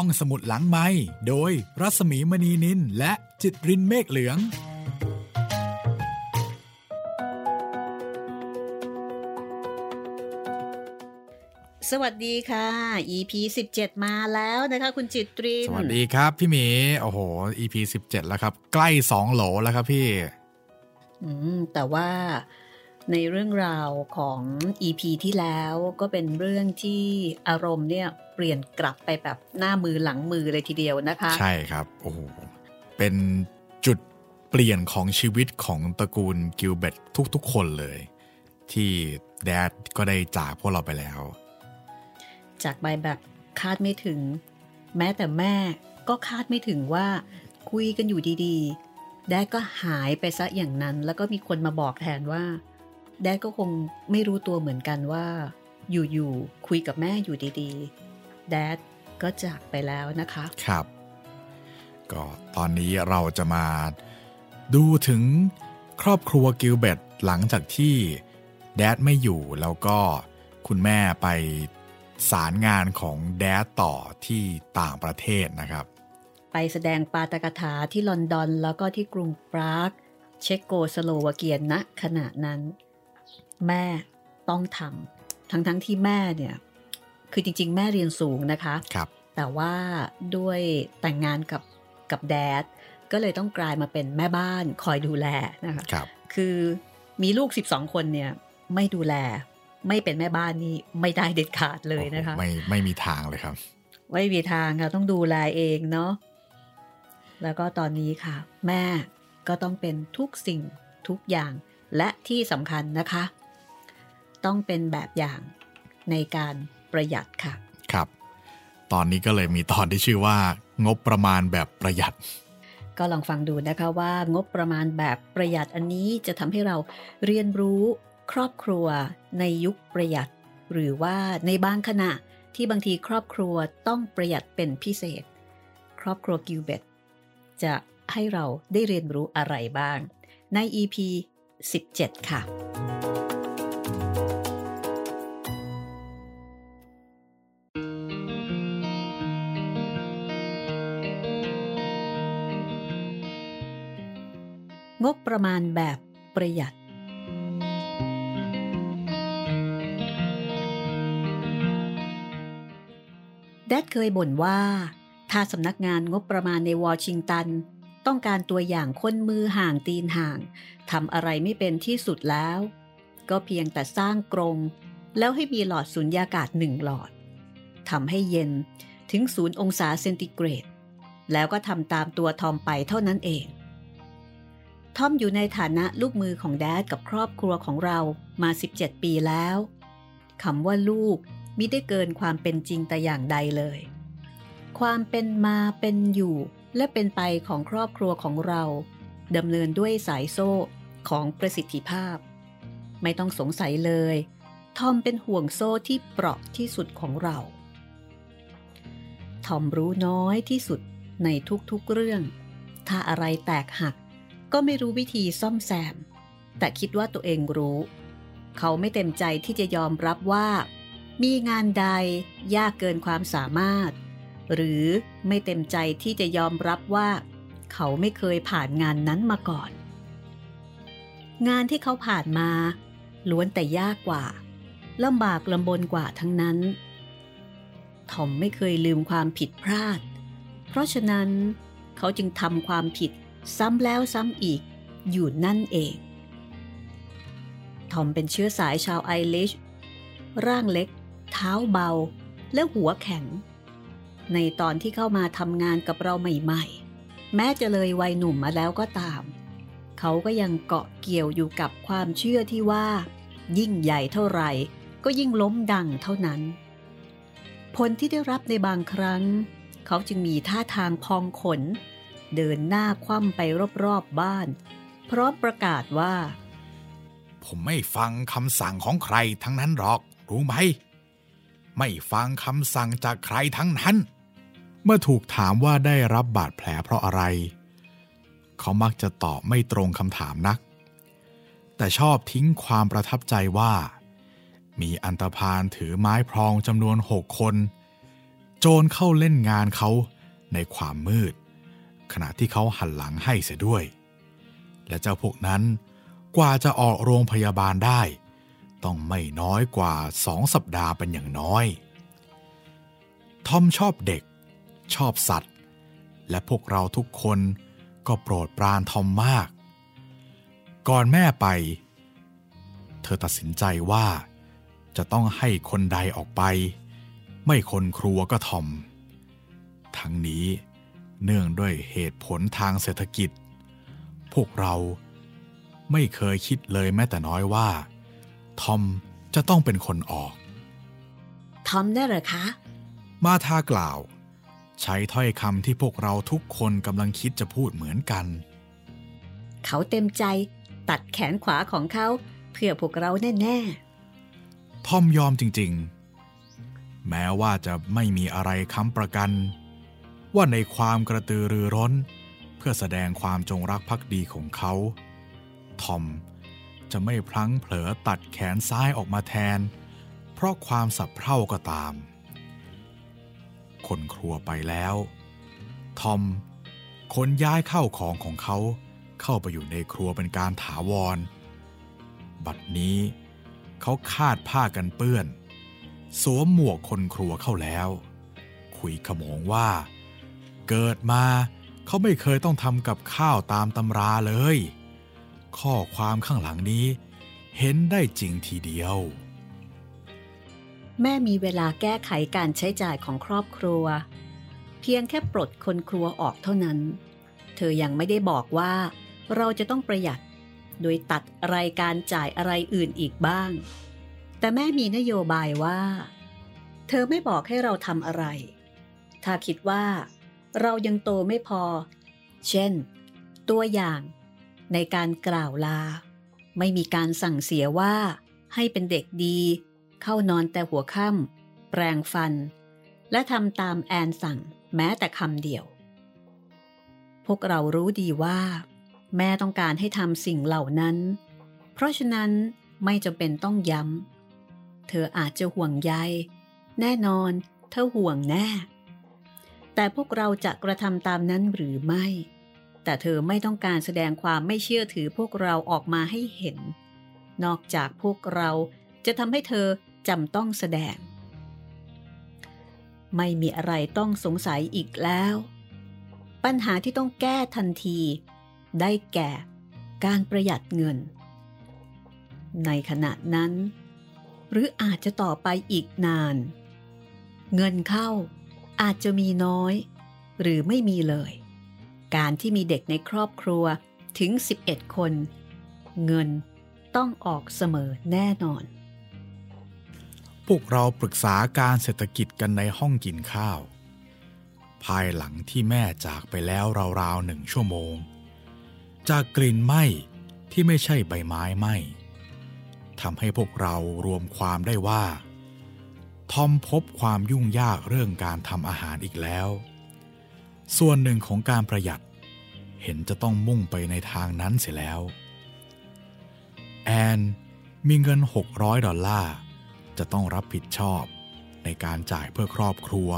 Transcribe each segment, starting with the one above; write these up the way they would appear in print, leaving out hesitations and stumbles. ห้องสมุดหลังไมค์โดยรัศมีมณีนินและจิตรินเมฆเหลืองสวัสดีค่ะ EP 17มาแล้วนะคะคุณจิตรินสวัสดีครับพี่หมีโอ้โห EP 17แล้วครับใกล้2โหลแล้วครับพี่แต่ว่าในเรื่องราวของ EP ที่แล้วก็เป็นเรื่องที่อารมณ์เนี่ยเปลี่ยนกลับไปแบบหน้ามือหลังมือเลยทีเดียวนะคะใช่ครับโอ้โหเป็นจุดเปลี่ยนของชีวิตของตระกูลกิลเบตทุกๆคนเลยที่แดดก็ได้จากพวกเราไปแล้วจากไปแบบคาดไม่ถึงแม้แต่แม่ก็คาดไม่ถึงว่าคุยกันอยู่ดีๆแดดก็หายไปซะอย่างนั้นแล้วก็มีคนมาบอกแทนว่าแดดก็คงไม่รู้ตัวเหมือนกันว่าอยู่ๆคุยกับแม่อยู่ดีๆแดดก็จากไปแล้วนะคะครับก็ตอนนี้เราจะมาดูถึงครอบครัวกิลเบตหลังจากที่แดดไม่อยู่แล้วก็คุณแม่ไปสารงานของแด้ดต่อที่ต่างประเทศนะครับไปแสดงปาฐกถาที่ลอนดอนแล้วก็ที่กรุงปรากเชโกสโลวาเกียณขณะนั้นแม่ต้องทำทั้งที่แม่เนี่ยคือจริงๆแม่เรียนสูงนะคะครับแต่ว่าด้วยแต่งงานกับแด้ดก็เลยต้องกลายมาเป็นแม่บ้านคอยดูแลนะคะครับคือมีลูก12คนเนี่ยไม่ดูแลไม่เป็นแม่บ้านนี่ไม่ได้เด็ดขาดเลยนะคะไม่มีทางเลยครับไม่มีทางค่ะต้องดูแลเองเนาะแล้วก็ตอนนี้ค่ะแม่ก็ต้องเป็นทุกสิ่งทุกอย่างและที่สำคัญนะคะต้องเป็นแบบอย่างในการประหยัดค่ะครับตอนนี้ก็เลยมีตอนที่ชื่อว่างบประมาณแบบประหยัดก็ลองฟังดูนะคะว่างบประมาณแบบประหยัดอันนี้จะทำให้เราเรียนรู้ครอบครัวในยุคประหยัดหรือว่าในบางขณะที่บางทีครอบครัวต้องประหยัดเป็นพิเศษครอบครัวกิลเบตจะให้เราได้เรียนรู้อะไรบ้างใน EP 17 ค่ะงบประมาณแบบประหยัดแดดเคยบ่นว่าถ้าสำนักงานงบประมาณในวอชิงตันต้องการตัวอย่างคนมือห่างตีนห่างทำอะไรไม่เป็นที่สุดแล้วก็เพียงแต่สร้างกรงแล้วให้มีหลอดสุญญากาศ1หลอดทำให้เย็นถึง0องศาเซนติเกรดแล้วก็ทำตามตัวทอมไปเท่านั้นเองทอมอยู่ในฐานะลูกมือของแดดกับครอบครัวของเรามา17ปีแล้วคำว่าลูกมิได้เกินความเป็นจริงแต่อย่างใดเลยความเป็นมาเป็นอยู่และเป็นไปของครอบครัวของเราดำเนินด้วยสายโซ่ของประสิทธิภาพไม่ต้องสงสัยเลยทอมเป็นห่วงโซ่ที่เปราะที่สุดของเราทอมรู้น้อยที่สุดในทุกๆเรื่องถ้าอะไรแตกหักก็ไม่รู้วิธีซ่อมแซมแต่คิดว่าตัวเองรู้เขาไม่เต็มใจที่จะยอมรับว่ามีงานใดยากเกินความสามารถหรือไม่เต็มใจที่จะยอมรับว่าเขาไม่เคยผ่านงานนั้นมาก่อนงานที่เขาผ่านมาล้วนแต่ยากกว่าลำบากลำบนกว่าทั้งนั้นทอมไม่เคยลืมความผิดพลาดเพราะฉะนั้นเขาจึงทำความผิดซ้ำแล้วซ้ำอีกอยู่นั่นเองทอมเป็นเชื้อสายชาวไอริชร่างเล็กเท้าเบาและหัวแข็งในตอนที่เข้ามาทำงานกับเราใหม่ๆแม้จะเลยวัยหนุ่มมาแล้วก็ตามเขาก็ยังเกาะเกี่ยวอยู่กับความเชื่อที่ว่ายิ่งใหญ่เท่าไหร่ก็ยิ่งล้มดังเท่านั้นผลที่ได้รับในบางครั้งเขาจึงมีท่าทางพองขนเดินหน้าคว่ำไปรอบๆบ้านพร้อมประกาศว่าผมไม่ฟังคำสั่งของใครทั้งนั้นหรอกรู้ไหมไม่ฟังคำสั่งจากใครทั้งนั้นเมื่อถูกถามว่าได้รับบาดแผลเพราะอะไรเขามักจะตอบไม่ตรงคำถามนักแต่ชอบทิ้งความประทับใจว่ามีอันธพาลถือไม้พลองจำนวน6คน โจรเข้าเล่นงานเขาในความมืดขณะที่เขาหันหลังให้เสียด้วยและเจ้าพวกนั้นกว่าจะออกโรงพยาบาลได้ต้องไม่น้อยกว่า2 สัปดาห์เป็นอย่างน้อยทอมชอบเด็กชอบสัตว์และพวกเราทุกคนก็โปรดปรานทอมมากก่อนแม่ไปเธอตัดสินใจว่าจะต้องให้คนใดออกไปไม่คนครัวก็ทอมทั้งนี้เนื่องด้วยเหตุผลทางเศรษฐกิจพวกเราไม่เคยคิดเลยแม้แต่น้อยว่าทอมจะต้องเป็นคนออกทอมได้หรือคะมาทากล่าวใช้ถ้อยคำที่พวกเราทุกคนกำลังคิดจะพูดเหมือนกันเขาเต็มใจตัดแขนขวาของเขาเพื่อพวกเราแน่ๆทอมยอมจริงๆแม้ว่าจะไม่มีอะไรค้ำประกันว่าในความกระตือรือร้นเพื่อแสดงความจงรักภักดีของเขาทอมจะไม่พลั้งเผลอตัดแขนซ้ายออกมาแทนเพราะความสับเพร่าก็ตามคนครัวไปแล้วทอมขนย้ายเข้าของเขาเข้าไปอยู่ในครัวเป็นการถาวรบัดนี้เขาคาดผ้ากันเปื้อนสวมหมวกคนครัวเข้าแล้วคุยขโมงว่าเกิดมาเขาไม่เคยต้องทำกับข้าวตามตำราเลยข้อความข้างหลังนี้เห็นได้จริงทีเดียวแม่มีเวลาแก้ไขการใช้จ่ายของครอบครัวเพียงแค่ปลดคนครัวออกเท่านั้นเธอยังไม่ได้บอกว่าเราจะต้องประหยัดโดยตัดรายการจ่ายอะไรอื่นอีกบ้างแต่แม่มีนโยบายว่าเธอไม่บอกให้เราทำอะไรถ้าคิดว่าเรายังโตไม่พอเช่นตัวอย่างในการกล่าวลาไม่มีการสั่งเสียว่าให้เป็นเด็กดีเข้านอนแต่หัวค่ำแปรงฟันและทำตามแอนสั่งแม้แต่คำเดียวพวกเรารู้ดีว่าแม่ต้องการให้ทำสิ่งเหล่านั้นเพราะฉะนั้นไม่จำเป็นต้องย้ำเธออาจจะห่วงใยแน่นอนเธอห่วงแน่แต่พวกเราจะกระทำตามนั้นหรือไม่แต่เธอไม่ต้องการแสดงความไม่เชื่อถือพวกเราออกมาให้เห็นนอกจากพวกเราจะทำให้เธอจำต้องแสดงไม่มีอะไรต้องสงสัยอีกแล้วปัญหาที่ต้องแก้ทันทีได้แก่การประหยัดเงินในขณะนั้นหรืออาจจะต่อไปอีกนานเงินเข้าอาจจะมีน้อยหรือไม่มีเลยการที่มีเด็กในครอบครัวถึง11 คนเงินต้องออกเสมอแน่นอนพวกเราปรึกษาการเศรษฐกิจกันในห้องกินข้าวภายหลังที่แม่จากไปแล้วราวๆ1 ชั่วโมงจากกลิ่นไหม้ที่ไม่ใช่ใบไม้ไหม้ทำให้พวกเรารวมความได้ว่าทอมพบความยุ่งยากเรื่องการทำอาหารอีกแล้วส่วนหนึ่งของการประหยัดเห็นจะต้องมุ่งไปในทางนั้นเสียแล้วแอนมีเงิน$600จะต้องรับผิดชอบในการจ่ายเพื่อครอบครัว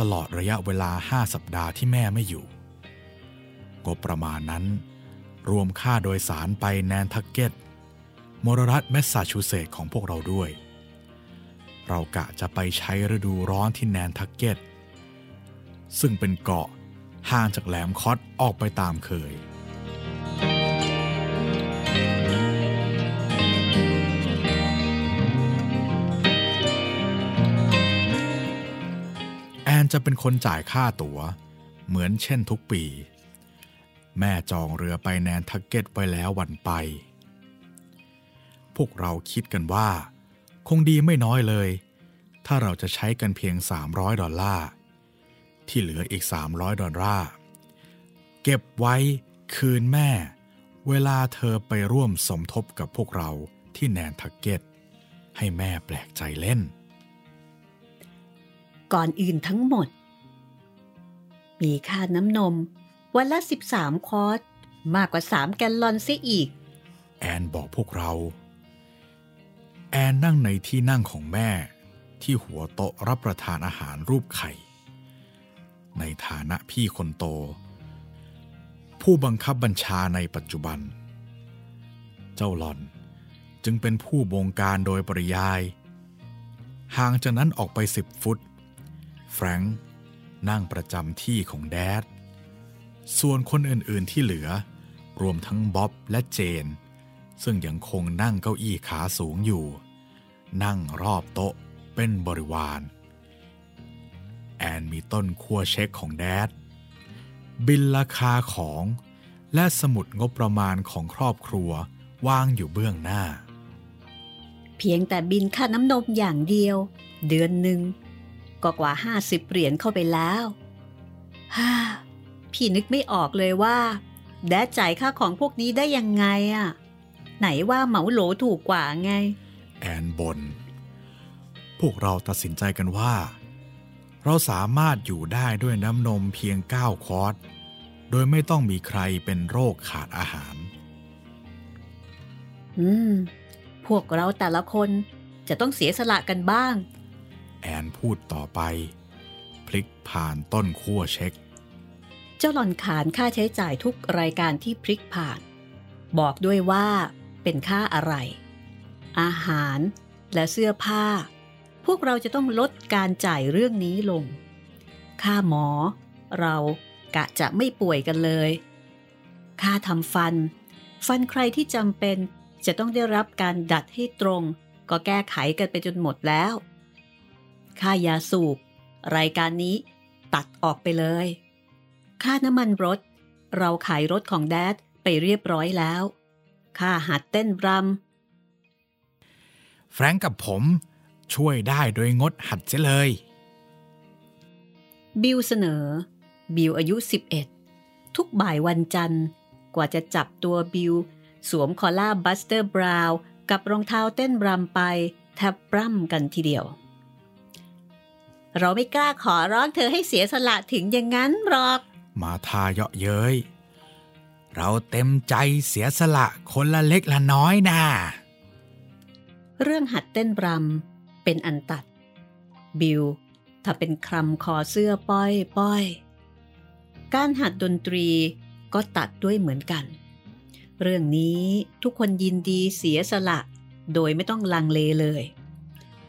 ตลอดระยะเวลา5 สัปดาห์ที่แม่ไม่อยู่งบประมาณนั้นรวมค่าโดยสารไปแนนทักเก็ตมอรัฐแมสซาชูเซตส์ของพวกเราด้วยเรากะจะไปใช้ฤดูร้อนที่แนนทักเก็ตซึ่งเป็นเกาะห่างจากแหลมคอตออกไปตามเคยจะเป็นคนจ่ายค่าตั๋วเหมือนเช่นทุกปีแม่จองเรือไปแนนทักเก็ตไว้แล้ววันไปพวกเราคิดกันว่าคงดีไม่น้อยเลยถ้าเราจะใช้กันเพียง$300ที่เหลืออีก$300เก็บไว้คืนแม่เวลาเธอไปร่วมสมทบกับพวกเราที่แนนทักเก็ตให้แม่แปลกใจเล่นก่อนอื่นทั้งหมดมีค่าน้ำนมวันละ13 ควอตมากกว่า3 แกลลอนเสียอีกแอนบอกพวกเราแอนนั่งในที่นั่งของแม่ ที่หัวโต๊ะรับประทานอาหารรูปไข่ในฐานะพี่คนโตผู้บังคับบัญชาในปัจจุบันเจ้าหล่อนจึงเป็นผู้บงการโดยปริยายห่างจากนั้นออกไป10 ฟุตแฟรงค์นั่งประจำที่ของแดดส่วนคนอื่นๆที่เหลือรวมทั้งบ๊อบและเจนซึ่งยังคงนั่งเก้าอี้ขาสูงอยู่นั่งรอบโต๊ะเป็นบริวารแอนมีต้นขั้วเช็คของแดดบิลราคาของและสมุดงบประมาณของครอบครัววางอยู่เบื้องหน้าเพียงแต่บินค่าน้ำนมอย่างเดียวเดือนหนึ่งก็กว่า50 เหรียญเข้าไปแล้วฮ่าพี่นึกไม่ออกเลยว่าแดดจ่ายค่าของพวกนี้ได้ยังไงอ่ะไหนว่าเหมาโหลถูกกว่าไงแอนบนพวกเราตัดสินใจกันว่าเราสามารถอยู่ได้ด้วยน้ำนมเพียง9 คอร์สโดยไม่ต้องมีใครเป็นโรคขาดอาหารพวกเราแต่ละคนจะต้องเสียสละกันบ้างแอนพูดต่อไปพลิกผ่านต้นขั้วเช็คเจ้าหล่อนขานค่าใช้จ่ายทุกรายการที่พลิกผ่านบอกด้วยว่าเป็นค่าอะไรอาหารและเสื้อผ้าพวกเราจะต้องลดการจ่ายเรื่องนี้ลงค่าหมอเรากะจะไม่ป่วยกันเลยค่าทำฟันใครที่จำเป็นจะต้องได้รับการดัดให้ตรงก็แก้ไขกันไปจนหมดแล้วค่ายาสูบรายการนี้ตัดออกไปเลยค่าน้ำมันรถเราขายรถของแดดไปเรียบร้อยแล้วค่าหัดเต้นรำแฟรงค์กับผมช่วยได้โดยงดหัดเสียเลยบิลเสนอบิลอายุ11ทุกบ่ายวันจันทร์กว่าจะจับตัวบิลสวมคอล่าบัสเตอร์บราวน์กับรองเท้าเต้นรำไปแทบปร่ำกันทีเดียวเราไม่กล้าขอร้องเธอให้เสียสละถึงอย่างนั้นหรอกมาทาเยาะเย้ยเราเต็มใจเสียสละคนละเล็กละน้อยนะเรื่องหัดเต้นรำเป็นอันตัดบิลถ้าเป็นคลำคอเสื้อป้อยๆการหัดดนตรีก็ตัดด้วยเหมือนกันเรื่องนี้ทุกคนยินดีเสียสละโดยไม่ต้องลังเลเลย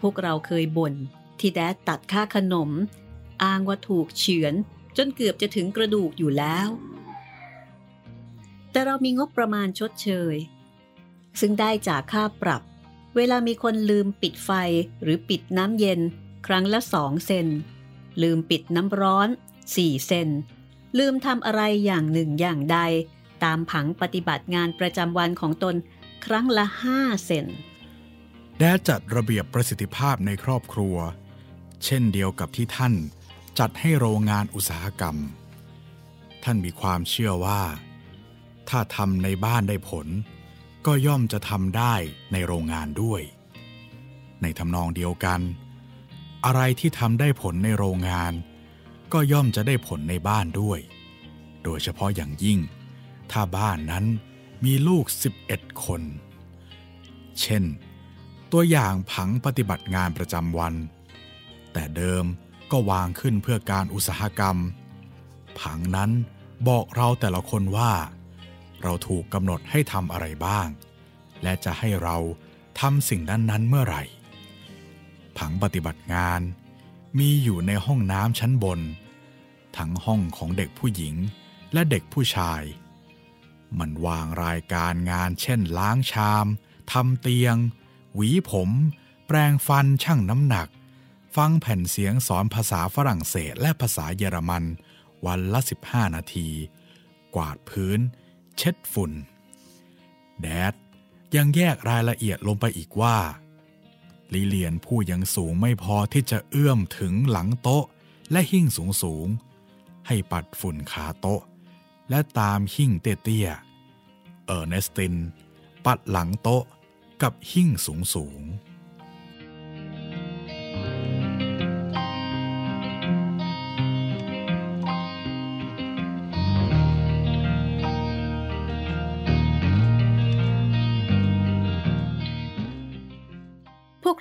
พวกเราเคยบ่นที่แดดตัดค่าขนมอ้างว่าถูกเฉือนจนเกือบจะถึงกระดูกอยู่แล้วแต่เรามีงบประมาณชดเชยซึ่งได้จากค่าปรับเวลามีคนลืมปิดไฟหรือปิดน้ำเย็นครั้งละ2 เซนลืมปิดน้ำร้อน4 เซนลืมทำอะไรอย่างหนึ่งอย่างใดตามผังปฏิบัติงานประจำวันของตนครั้งละ5 เซนแดดจัดระเบียบประสิทธิภาพในครอบครัวเช่นเดียวกับที่ท่านจัดให้โรงงานอุตสาหกรรมท่านมีความเชื่อว่าถ้าทำในบ้านได้ผลก็ย่อมจะทำได้ในโรงงานด้วยในทำนองเดียวกันอะไรที่ทำได้ผลในโรงงานก็ย่อมจะได้ผลในบ้านด้วยโดยเฉพาะอย่างยิ่งถ้าบ้านนั้นมีลูก11 คนเช่นตัวอย่างผังปฏิบัติงานประจำวันแต่เดิมก็วางขึ้นเพื่อการอุตสาหกรรมผังนั้นบอกเราแต่ละคนว่าเราถูกกำหนดให้ทำอะไรบ้างและจะให้เราทำสิ่งนั้นๆเมื่อไหร่ผังปฏิบัติงานมีอยู่ในห้องน้ำชั้นบนทั้งห้องของเด็กผู้หญิงและเด็กผู้ชายมันวางรายการงานเช่นล้างชามทำเตียงหวีผมแปรงฟันชั่งน้ำหนักฟังแผ่นเสียงสอนภาษาฝรั่งเศสและภาษาเยอรมันวันละ15 นาทีกวาดพื้นเช็ดฝุ่นแดดยังแยกรายละเอียดลงไปอีกว่าลิเลียนผู้ยังสูงไม่พอที่จะเอื้อมถึงหลังโต๊ะและหิ้งสูงๆให้ปัดฝุ่นขาโต๊ะและตามหิ้งเตี้ยๆเออร์เนสตินปัดหลังโต๊ะกับหิ้งสูงๆ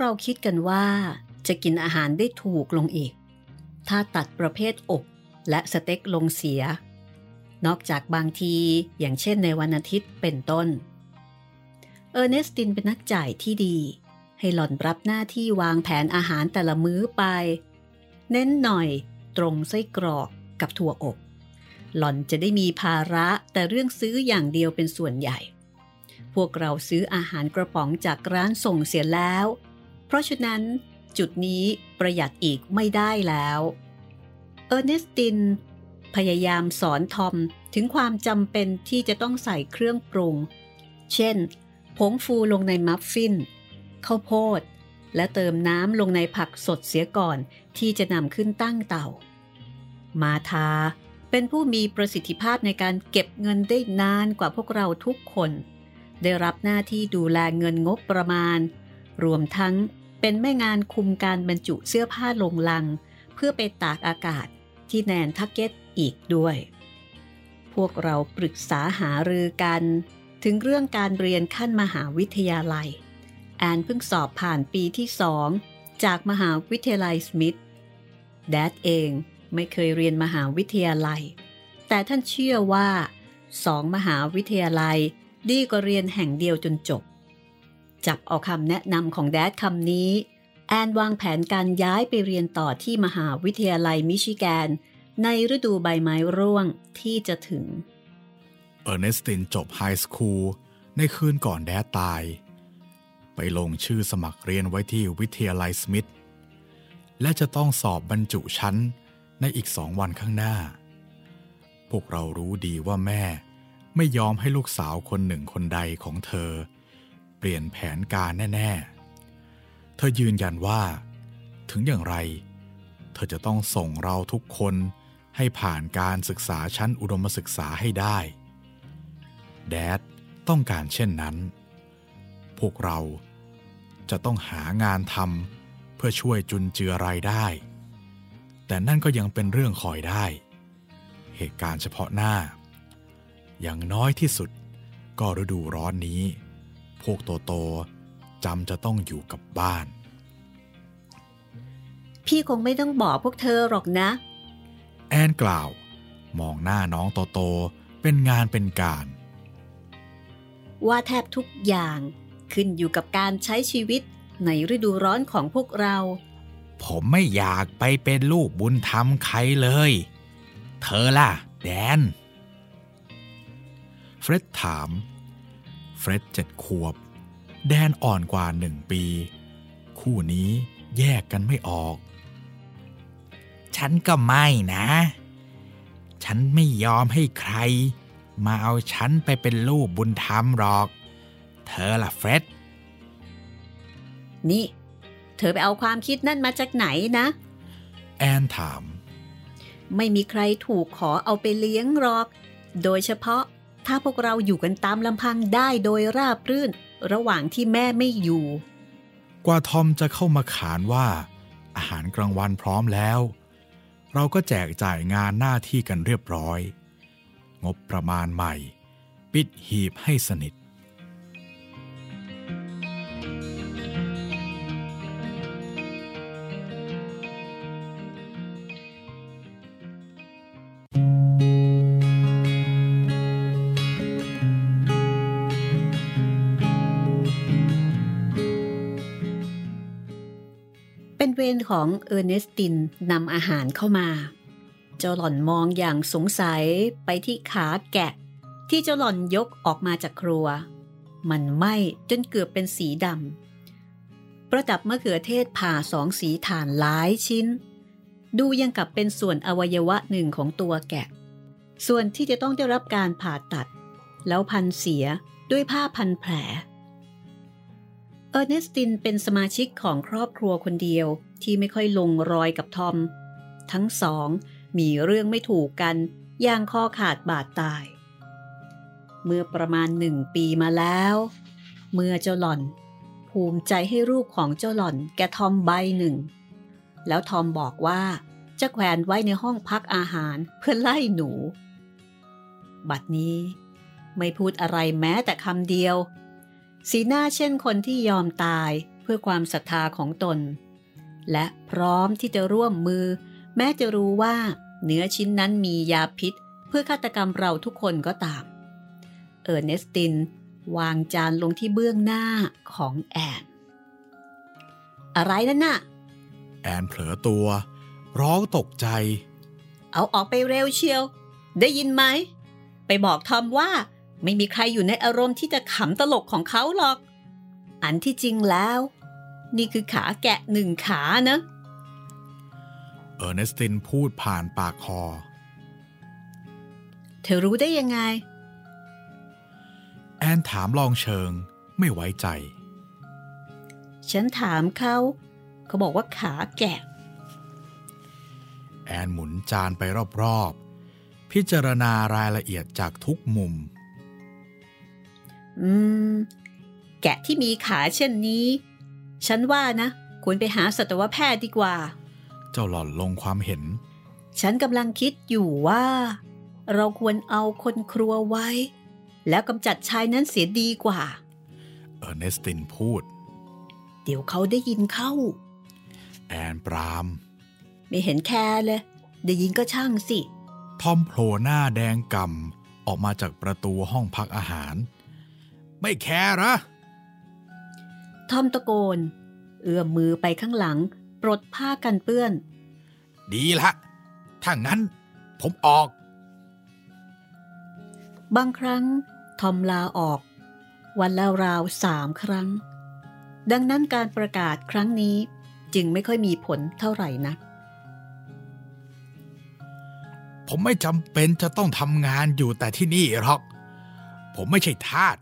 เราคิดกันว่า จะกินอาหารได้ถูกลงอีกถ้าตัดประเภทอกและสเต็กลงเสียนอกจากบางทีอย่างเช่นในวันอาทิตย์เป็นต้นเออร์เนสตินเป็นนักจ่ายที่ดีให้หล่อนรับหน้าที่วางแผนอาหารแต่ละมื้อไปเน้นหน่อยตรงไส้กรอกกับถั่วอบหล่อนจะได้มีภาระแต่เรื่องซื้ออย่างเดียวเป็นส่วนใหญ่พวกเราซื้ออาหารกระป๋องจากร้านส่งเสียแล้วเพราะฉะนั้นจุดนี้ประหยัดอีกไม่ได้แล้วเออร์เนสตินพยายามสอนทอมถึงความจำเป็นที่จะต้องใส่เครื่องปรุงเช่นผงฟูลงในมัฟฟินข้าวโพดและเติมน้ำลงในผักสดเสียก่อนที่จะนำขึ้นตั้งเตามาธาเป็นผู้มีประสิทธิภาพในการเก็บเงินได้นานกว่าพวกเราทุกคนได้รับหน้าที่ดูแลเงินงบประมาณรวมทั้งเป็นแม่งานคุมการบรรจุเสื้อผ้าลงลังเพื่อไปตากอากาศที่แนนทักเก็ตอีกด้วยพวกเราปรึกษาหารือกันถึงเรื่องการเรียนขั้นมหาวิทยาลัยแอนเพิ่งสอบผ่านปีที่2จากมหาวิทยาลัยสมิธแดดเองไม่เคยเรียนมหาวิทยาลัยแต่ท่านเชื่อว่า2มหาวิทยาลัยดีกว่าเรียนแห่งเดียวจนจบจับเอาคำแนะนำของแดดคำนี้แอนวางแผนการย้ายไปเรียนต่อที่มหาวิทยาลัยมิชิแกนในฤดูใบไม้ร่วงที่จะถึงเออร์เนสตินจบไฮสคูลในคืนก่อนแดดตายไปลงชื่อสมัครเรียนไว้ที่วิทยาลัยสมิธและจะต้องสอบบรรจุชั้นในอีก2 วันข้างหน้าพวกเรารู้ดีว่าแม่ไม่ยอมให้ลูกสาวคนหนึ่งคนใดของเธอเปลี่ยนแผนการแน่ๆเธอยืนยันว่าถึงอย่างไรเธอจะต้องส่งเราทุกคนให้ผ่านการศึกษาชั้นอุดมศึกษาให้ได้แดดต้องการเช่นนั้นพวกเราจะต้องหางานทำเพื่อช่วยจุนเจือรายได้แต่นั่นก็ยังเป็นเรื่องคอยได้เหตุการณ์เฉพาะหน้าอย่างน้อยที่สุดก็ฤดูร้อนนี้พวกโตๆจำจะต้องอยู่กับบ้านพี่คงไม่ต้องบอกพวกเธอหรอกนะแอนกล่าวมองหน้าน้องโตๆเป็นงานเป็นการว่าแทบทุกอย่างขึ้นอยู่กับการใช้ชีวิตในฤดูร้อนของพวกเราผมไม่อยากไปเป็นลูกบุญธรรมใครเลยเธอล่ะแดนเฟร็ดถามเฟร็ด7 ขวบแดนอ่อนกว่า1 ปีคู่นี้แยกกันไม่ออกฉันก็ไม่นะฉันไม่ยอมให้ใครมาเอาฉันไปเป็นลูกบุญธรรมหรอกเธอล่ะเฟร็ดนี่เธอไปเอาความคิดนั่นมาจากไหนนะแอนถามไม่มีใครถูกขอเอาไปเลี้ยงหรอกโดยเฉพาะถ้าพวกเราอยู่กันตามลำพังได้โดยราบรื่นระหว่างที่แม่ไม่อยู่กว่าทอมจะเข้ามาขานว่าอาหารกลางวันพร้อมแล้วเราก็แจกจ่ายงานหน้าที่กันเรียบร้อยงบประมาณใหม่ปิดหีบให้สนิทเป็นเวรของเออร์เนสตินนำอาหารเข้ามาเจ้าหล่อนมองอย่างสงสัยไปที่ขาแกะที่เจ้าหล่อนยกออกมาจากครัวมันไหม้จนเกือบเป็นสีดำประดับมะเขือเทศผ่า2 สีฐานหลายชิ้นดูยังกับเป็นส่วนอวัยวะหนึ่งของตัวแกะส่วนที่จะต้องได้รับการผ่าตัดแล้วพันเสียด้วยผ้าพันแผลเออร์เนสตินเป็นสมาชิกของครอบครัวคนเดียวที่ไม่ค่อยลงรอยกับทอมทั้งสองมีเรื่องไม่ถูกกันอย่างคอขาดบาดตายเมื่อประมาณ1 ปีมาแล้วเมื่อเจ้าหล่อนภูมิใจให้รูปของเจ้าหล่อนแกทอมใบ 1แล้วทอมบอกว่าจะแขวนไว้ในห้องพักอาหารเพื่อไล่หนูบัดนี้ไม่พูดอะไรแม้แต่คำเดียวสีหน้าเช่นคนที่ยอมตายเพื่อความศรัทธาของตน และพร้อมที่จะร่วมมือแม้จะรู้ว่าเนื้อชิ้นนั้นมียาพิษเพื่อฆาตกรรมเราทุกคนก็ตามเออร์เนสตินวางจานลงที่เบื้องหน้าของแอนอะไรนั่นน่ะแอนเผลอตัวร้องตกใจเอาออกไปเร็วเชียวได้ยินไหมไปบอกทอมว่าไม่มีใครอยู่ในอารมณ์ที่จะขำตลกของเขาหรอกอันที่จริงแล้วนี่คือขาแกะหนึ่งขานะเออร์เนสตินพูดผ่านปากคอเธอรู้ได้ยังไงแอนถามลองเชิงไม่ไว้ใจฉันถามเขาบอกว่าขาแกะแอนหมุนจานไปรอบๆพิจารณารายละเอียดจากทุกมุมแกะที่มีขาเช่นนี้ฉันว่านะควรไปหาสัตวแพทย์ดีกว่าเจ้าหล่อนลงความเห็นฉันกำลังคิดอยู่ว่าเราควรเอาคนครัวไว้แล้วกำจัดชายนั้นเสียดีกว่าเออร์เนสตินพูดเดี๋ยวเขาได้ยินเข้าแอนปรามไม่เห็นแคร์เลยได้ยินก็ช่างสิทอมโผล่หน้าแดงก่ำออกมาจากประตูห้องพักอาหารไม่แคร์หรอทอมตะโกนเอื้อมมือไปข้างหลังปลดผ้ากันเปื้อนดีละถ้างั้นผมออกบางครั้งทอมลาออกวันละราว3 ครั้งดังนั้นการประกาศครั้งนี้จึงไม่ค่อยมีผลเท่าไหร่นะผมไม่จำเป็นจะต้องทำงานอยู่แต่ที่นี่หรอกผมไม่ใช่ทาส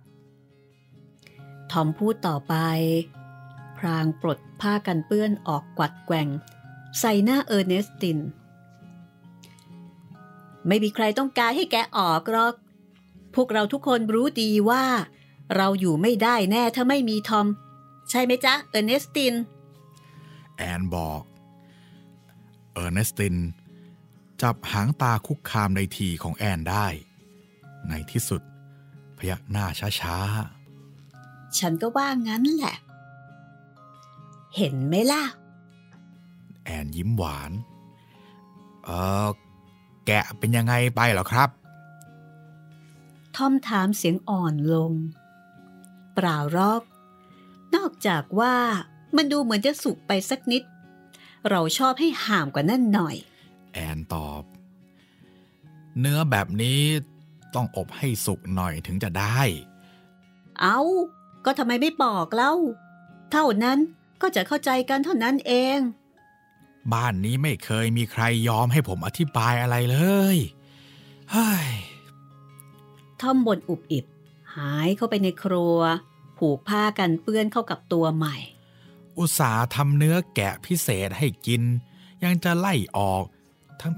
ทอมพูดต่อไปพรางปลดผ้ากันเปื้อนออกกวัดแกว่งใส่หน้าเออร์เนสตินไม่มีใครต้องการให้แกออกหรอกพวกเราทุกคนรู้ดีว่าเราอยู่ไม่ได้แน่ถ้าไม่มีทอมใช่ไหมจ๊ะเออร์เนสตินแอนบอกเออร์เนสตินจับหางตาคุกคามในทีของแอนได้ในที่สุดพยักหน้าช้าๆฉันก็ว่างั้นแหละเห็นไหมล่ะแอนยิ้มหวานแกะเป็นยังไงไปเหรอครับทอมถามเสียงอ่อนลงเปล่าหรอกนอกจากว่ามันดูเหมือนจะสุกไปสักนิดเราชอบให้ห่ามกว่านั่นหน่อยแอนตอบเนื้อแบบนี้ต้องอบให้สุกหน่อยถึงจะได้เอาก็ทำไมไม่บอกเล่าเท่านั้นก็จะเข้าใจกันเท่านั้นเองบ้านนี้ไม่เคยมีใครยอมให้ผมอธิบายอะไรเลยเฮ้ยทอมบ่นอุบอิบหายเข้าไปในครัวผูกผ้ากันเปื้อนเข้ากับตัวใหม่อุตส่าห์ทำเนื้อแกะพิเศษให้กินยังจะไล่ออก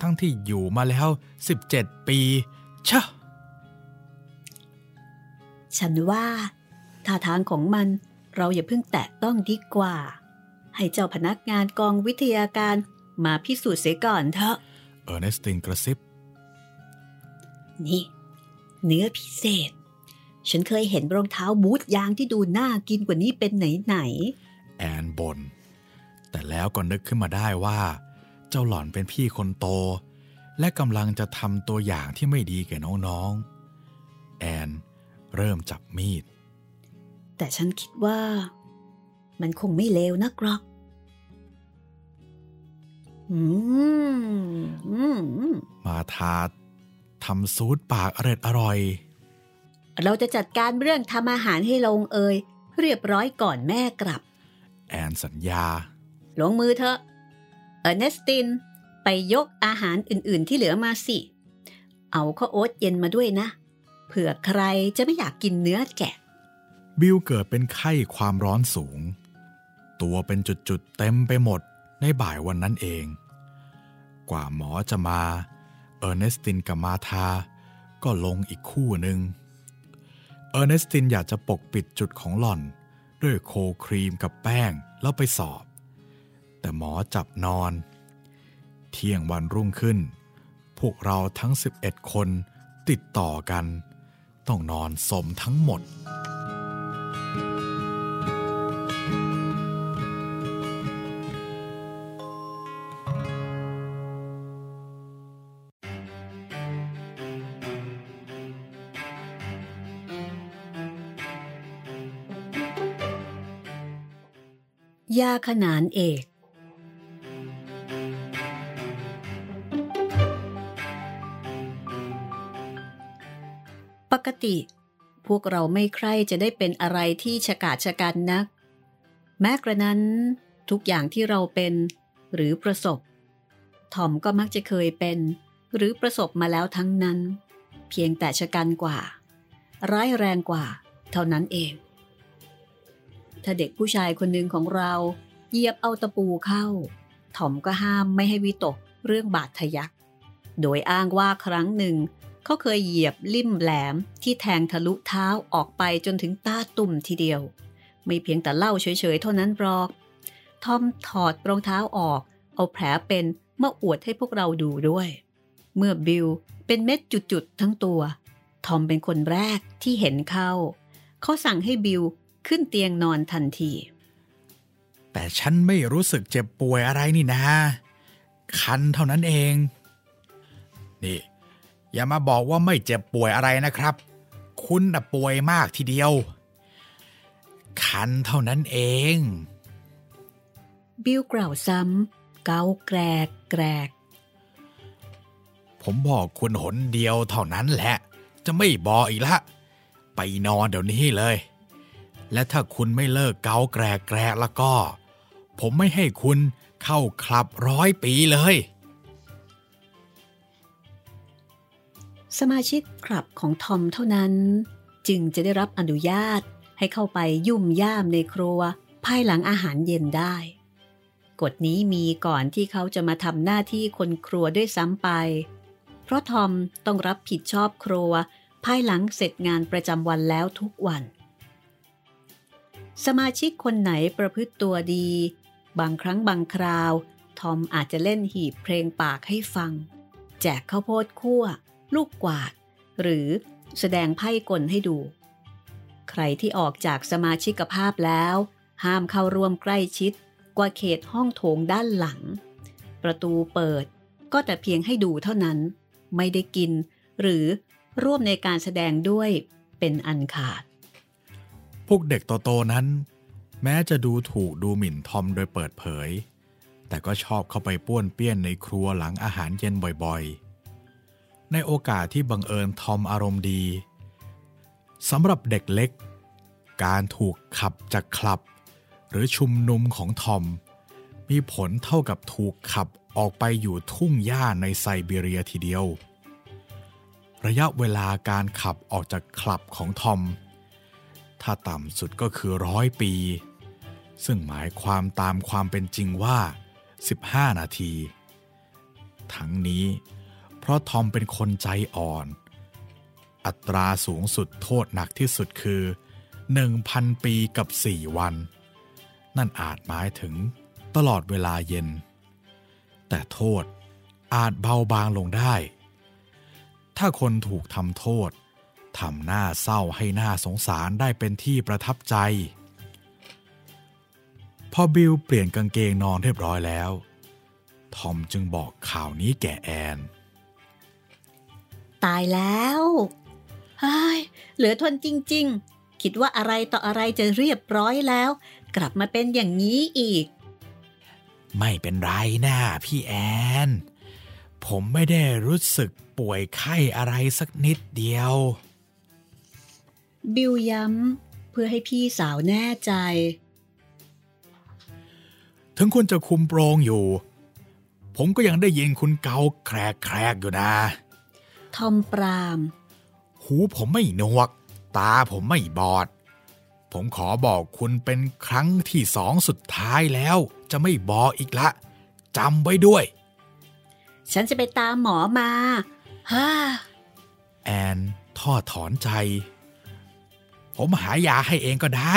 ทั้งที่อยู่มาแล้ว17 ปีชะฉันว่าท่าทางของมันเราอย่าเพิ่งแตะต้องดีกว่าให้เจ้าพนักงานกองวิทยาการมาพิสูจน์เสียก่อนเถอะเออร์เนสตินกระซิบนี่เนื้อพิเศษฉันเคยเห็นรองเท้าบูทยางที่ดูน่ากินกว่านี้เป็นไหนแอนบ่นแต่แล้วก็นึกขึ้นมาได้ว่าเจ้าหล่อนเป็นพี่คนโตและกำลังจะทำตัวอย่างที่ไม่ดีแก่น้องๆแอนเริ่มจับมีดแต่ฉันคิดว่ามันคงไม่เลวนักหรอกมาทาทำซูดปากอร่อยเราจะจัดการเรื่องทำอาหารให้ลงเอยเรียบร้อยก่อนแม่กลับแอนสัญญาลงมือเถอะเออร์เนสตินไปยกอาหารอื่นๆที่เหลือมาสิเอาข้าวโอ๊ตเย็นมาด้วยนะเผื่อใครจะไม่อยากกินเนื้อแกะบิลเกิดเป็นไข้ความร้อนสูงตัวเป็นจุดๆเต็มไปหมดในบ่ายวันนั้นเองกว่าหมอจะมาเออร์เนสตินกับมาธาก็ลงอีกคู่หนึ่งเออร์เนสตินอยากจะปกปิดจุดของหล่อนด้วยโคครีมกับแป้งแล้วไปสอบแต่หมอจับนอนเที่ยงวันรุ่งขึ้นพวกเราทั้ง11 คนติดต่อกันต้องนอนสมทั้งหมด ยาขนานเอกปกติพวกเราไม่ใคร่จะได้เป็นอะไรที่ฉกาจฉกันนักแม้กระนั้นทุกอย่างที่เราเป็นหรือประสบทอมก็มักจะเคยเป็นหรือประสบมาแล้วทั้งนั้นเพียงแต่ฉกันกว่าร้ายแรงกว่าเท่านั้นเองถ้าเด็กผู้ชายคนหนึ่งของเราเหยียบเอาตะปูเข้าทอมก็ห้ามไม่ให้วิตกเรื่องบาดทะยักโดยอ้างว่าครั้งหนึ่งเขาเคยเหยียบลิ่มแหลมที่แทงทะลุเท้าออกไปจนถึงตาตุ่มทีเดียวไม่เพียงแต่เล่าเฉยๆเท่านั้นหรอกทอมถอดรองเท้าออกเอาแผลเป็นมาอวดให้พวกเราดูด้วยเมื่อบิลเป็นเม็ดจุดๆทั้งตัวทอมเป็นคนแรกที่เห็นเขาสั่งให้บิลขึ้นเตียงนอนทันทีแต่ฉันไม่รู้สึกเจ็บป่วยอะไรนี่นะคันเท่านั้นเองนี่อย่ามาบอกว่าไม่เจ็บป่วยอะไรนะครับคุณน่ะป่วยมากทีเดียวคันเท่านั้นเองบิลกล่าวซ้ำเกาแกรกแกรกผมบอกคุณหนเดียวเท่านั้นแหละจะไม่บอกอีกละไปนอนเดี๋ยวนี้เลยและถ้าคุณไม่เลิกเกาแกรกแกรกแล้วก็ผมไม่ให้คุณเข้าคลับ100 ปีเลยสมาชิกคลับของทอมเท่านั้นจึงจะได้รับอนุญาตให้เข้าไปยุ่มย่ามในครัวภายหลังอาหารเย็นได้กฎนี้มีก่อนที่เขาจะมาทำหน้าที่คนครัวด้วยซ้ำไปเพราะทอมต้องรับผิดชอบครัวภายหลังเสร็จงานประจำวันแล้วทุกวันสมาชิกคนไหนประพฤติตัวดีบางครั้งบางคราวทอมอาจจะเล่นหีบเพลงปากให้ฟังแจกข้าวโพดคั่วลูกกวาดหรือแสดงไพ่กลให้ดูใครที่ออกจากสมาชิกภาพแล้วห้ามเข้าร่วมใกล้ชิดกว่าเขตห้องโถงด้านหลังประตูเปิดก็แต่เพียงให้ดูเท่านั้นไม่ได้กินหรือร่วมในการแสดงด้วยเป็นอันขาดพวกเด็กโตๆนั้นแม้จะดูถูกดูหมิ่นทอมโดยเปิดเผยแต่ก็ชอบเข้าไปป้วนเปี้ยนในครัวหลังอาหารเย็นบ่อยๆในโอกาสที่บังเอิญทอมอารมณ์ดีสำหรับเด็กเล็กการถูกขับจากคลับหรือชุมนุมของทอมมีผลเท่ากับถูกขับออกไปอยู่ทุ่งหญ้าในไซบีเรียทีเดียวระยะเวลาการขับออกจากคลับของทอมถ้าต่ำสุดก็คือ100 ปีซึ่งหมายความตามความเป็นจริงว่า15 นาทีทั้งนี้เพราะทอมเป็นคนใจอ่อนอัตราสูงสุดโทษหนักที่สุดคือ 1,000 ปีกับ4 วันนั่นอาจหมายถึงตลอดเวลาเย็นแต่โทษอาจเบาบางลงได้ถ้าคนถูกทำโทษทำหน้าเศร้าให้หน้าสงสารได้เป็นที่ประทับใจพอบิลเปลี่ยนกางเกงนอนเรียบร้อยแล้วทอมจึงบอกข่าวนี้แก่แอนตายแล้วเหลือทนจริงๆคิดว่าอะไรต่ออะไรจะเรียบร้อยแล้วกลับมาเป็นอย่างนี้อีกไม่เป็นไรนะพี่แอนผมไม่ได้รู้สึกป่วยไข้อะไรสักนิดเดียวบิลย้ำเพื่อให้พี่สาวแน่ใจถึงคุณจะคุมโปรงอยู่ผมก็ยังได้ยินคุณเกาแครกแครกอยู่นะทอมปรามหูผมไม่หนวกตาผมไม่บอดผมขอบอกคุณเป็นครั้งที่2สุดท้ายแล้วจะไม่บอกอีกละจำไว้ด้วยฉันจะไปตามหมอมาแอนทอดถอนใจผมหายาให้เองก็ได้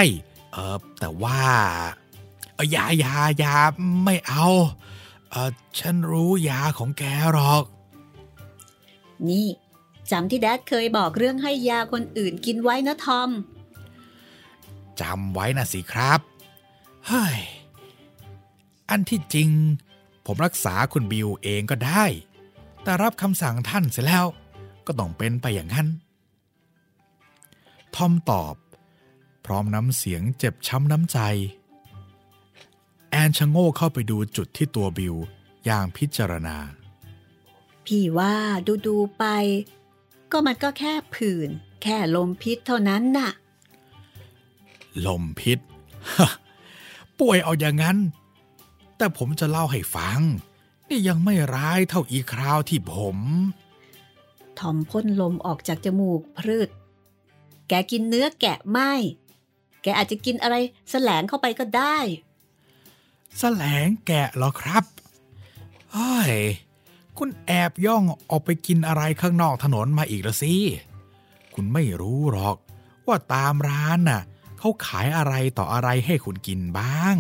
แต่ว่ายาไม่เอาฉันรู้ยาของแกหรอกนี่จำที่แดดเคยบอกเรื่องให้ยาคนอื่นกินไว้นะทอมจำไว้นะสิครับเฮ้ยอันที่จริงผมรักษาคุณบิวเองก็ได้แต่รับคำสั่งท่านเสร็จแล้วก็ต้องเป็นไปอย่างนั้นทอมตอบพร้อมน้ำเสียงเจ็บช้ำน้ำใจ แอนชะโง่เข้าไปดูจุดที่ตัวบิวอย่างพิจารณาพี่ว่าดูไปก็มันก็แค่ผื่นแค่ลมพิษเท่านั้นน่ะลมพิษป่วยเอาอย่างนั้นแต่ผมจะเล่าให้ฟังนี่ยังไม่ร้ายเท่าอีคราวที่ผมทอมพ่นลมออกจากจมูกพรืดแกกินเนื้อแกะไม่แกอาจจะกินอะไรแสลงเข้าไปก็ได้แสลงแกะเหรอครับเฮ้ยคุณแอบย่องออกไปกินอะไรข้างนอกถนนมาอีกแล้วสิคุณไม่รู้หรอกว่าตามร้านน่ะเขาขายอะไรต่ออะไรให้คุณกินบ้าง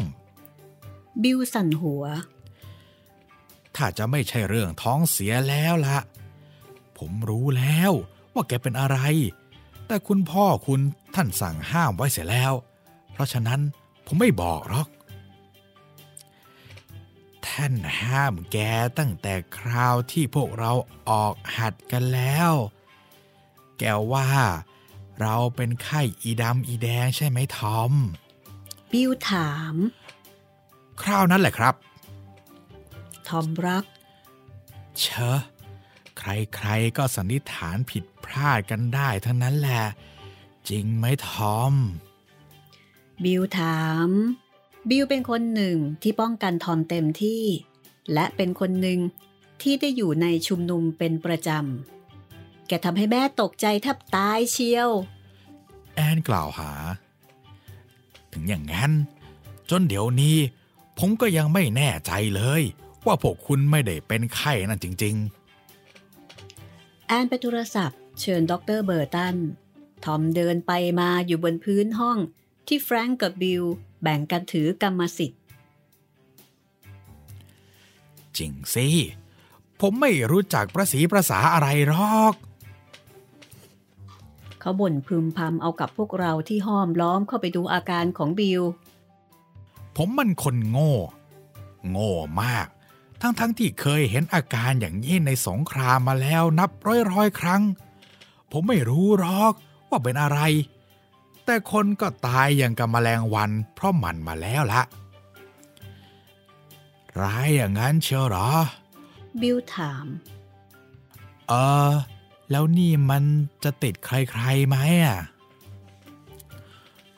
บิวสั่นหัวถ้าจะไม่ใช่เรื่องท้องเสียแล้วล่ะผมรู้แล้วว่าแกเป็นอะไรแต่คุณพ่อคุณท่านสั่งห้ามไว้เสียแล้วเพราะฉะนั้นผมไม่บอกหรอกท่านห้ามแกตั้งแต่คราวที่พวกเราออกหัดกันแล้วแกว่าเราเป็นไข้อีดำอีแดงใช่ไหมทอมบิวถามคราวนั้นแหละครับทอมรับเชอะใครๆก็สันนิษฐานผิดพลาดกันได้ทั้งนั้นแหละจริงไหมทอมบิวถามบิวเป็นคนหนึ่งที่ป้องกันทอมเต็มที่และเป็นคนหนึ่งที่ได้อยู่ในชุมนุมเป็นประจำแกทำให้แม่ตกใจแทบตายเชียวแอนกล่าวหาถึงอย่างนั้นจนเดี๋ยวนี้ผมก็ยังไม่แน่ใจเลยว่าพวกคุณไม่ได้เป็นไข้นั่นจริงๆแอนไปโทรศัพท์เชิญด็อกเตอร์เบอร์ตันทอมเดินไปมาอยู่บนพื้นห้องที่แฟรงก์กับบิวแบ่งกันถือกรรมสิทธิ์จริงสิผมไม่รู้จักประสีประสาอะไรหรอกเขาบ่นพึมพำเอากับพวกเราที่ห้อมล้อมเข้าไปดูอาการของบิวผมมันคนโง่มากทั้งที่เคยเห็นอาการอย่างนี้ในสงครามมาแล้วนับร้อยครั้งผมไม่รู้หรอกว่าเป็นอะไรแต่คนก็ตายอย่างกับแมลงวันเพราะมันมาแล้วละร้ายอย่างนั้นเชียวหรอบิวถามแล้วนี่มันจะติดใครๆไหมอ่ะ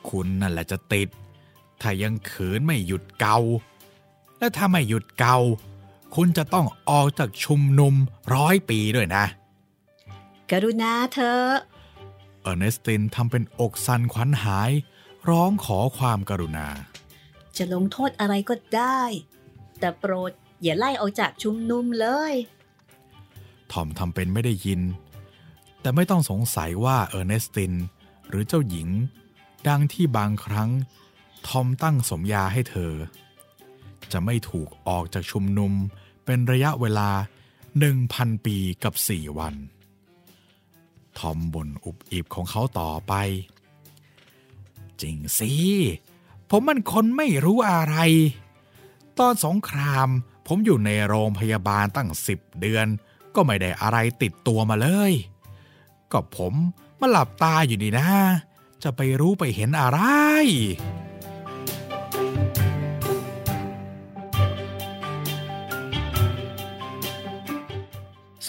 คุณนั่นแหละจะติดถ้ายังขืนไม่หยุดเกาและถ้าไม่หยุดเกาคุณจะต้องออกจากชุมนุม100 ปีด้วยนะกรุณาเถอะเออร์เนสตินทำเป็นอกสั่นขวัญหายร้องขอความกรุณาจะลงโทษอะไรก็ได้แต่โปรดอย่าไล่ออกจากชุมนุมเลยทอมทำเป็นไม่ได้ยินแต่ไม่ต้องสงสัยว่าเออร์เนสตินหรือเจ้าหญิงดังที่บางครั้งทอมตั้งสมญาให้เธอจะไม่ถูกออกจากชุมนุมเป็นระยะเวลา 1,000 ปีกับ 4 วันทอมบ่นอุบอิบของเขาต่อไปจริงสิผมมันคนไม่รู้อะไรตอนสงครามผมอยู่ในโรงพยาบาลตั้ง10 เดือนก็ไม่ได้อะไรติดตัวมาเลยก็ผมมาหลับตาอยู่นี่นะจะไปรู้ไปเห็นอะไร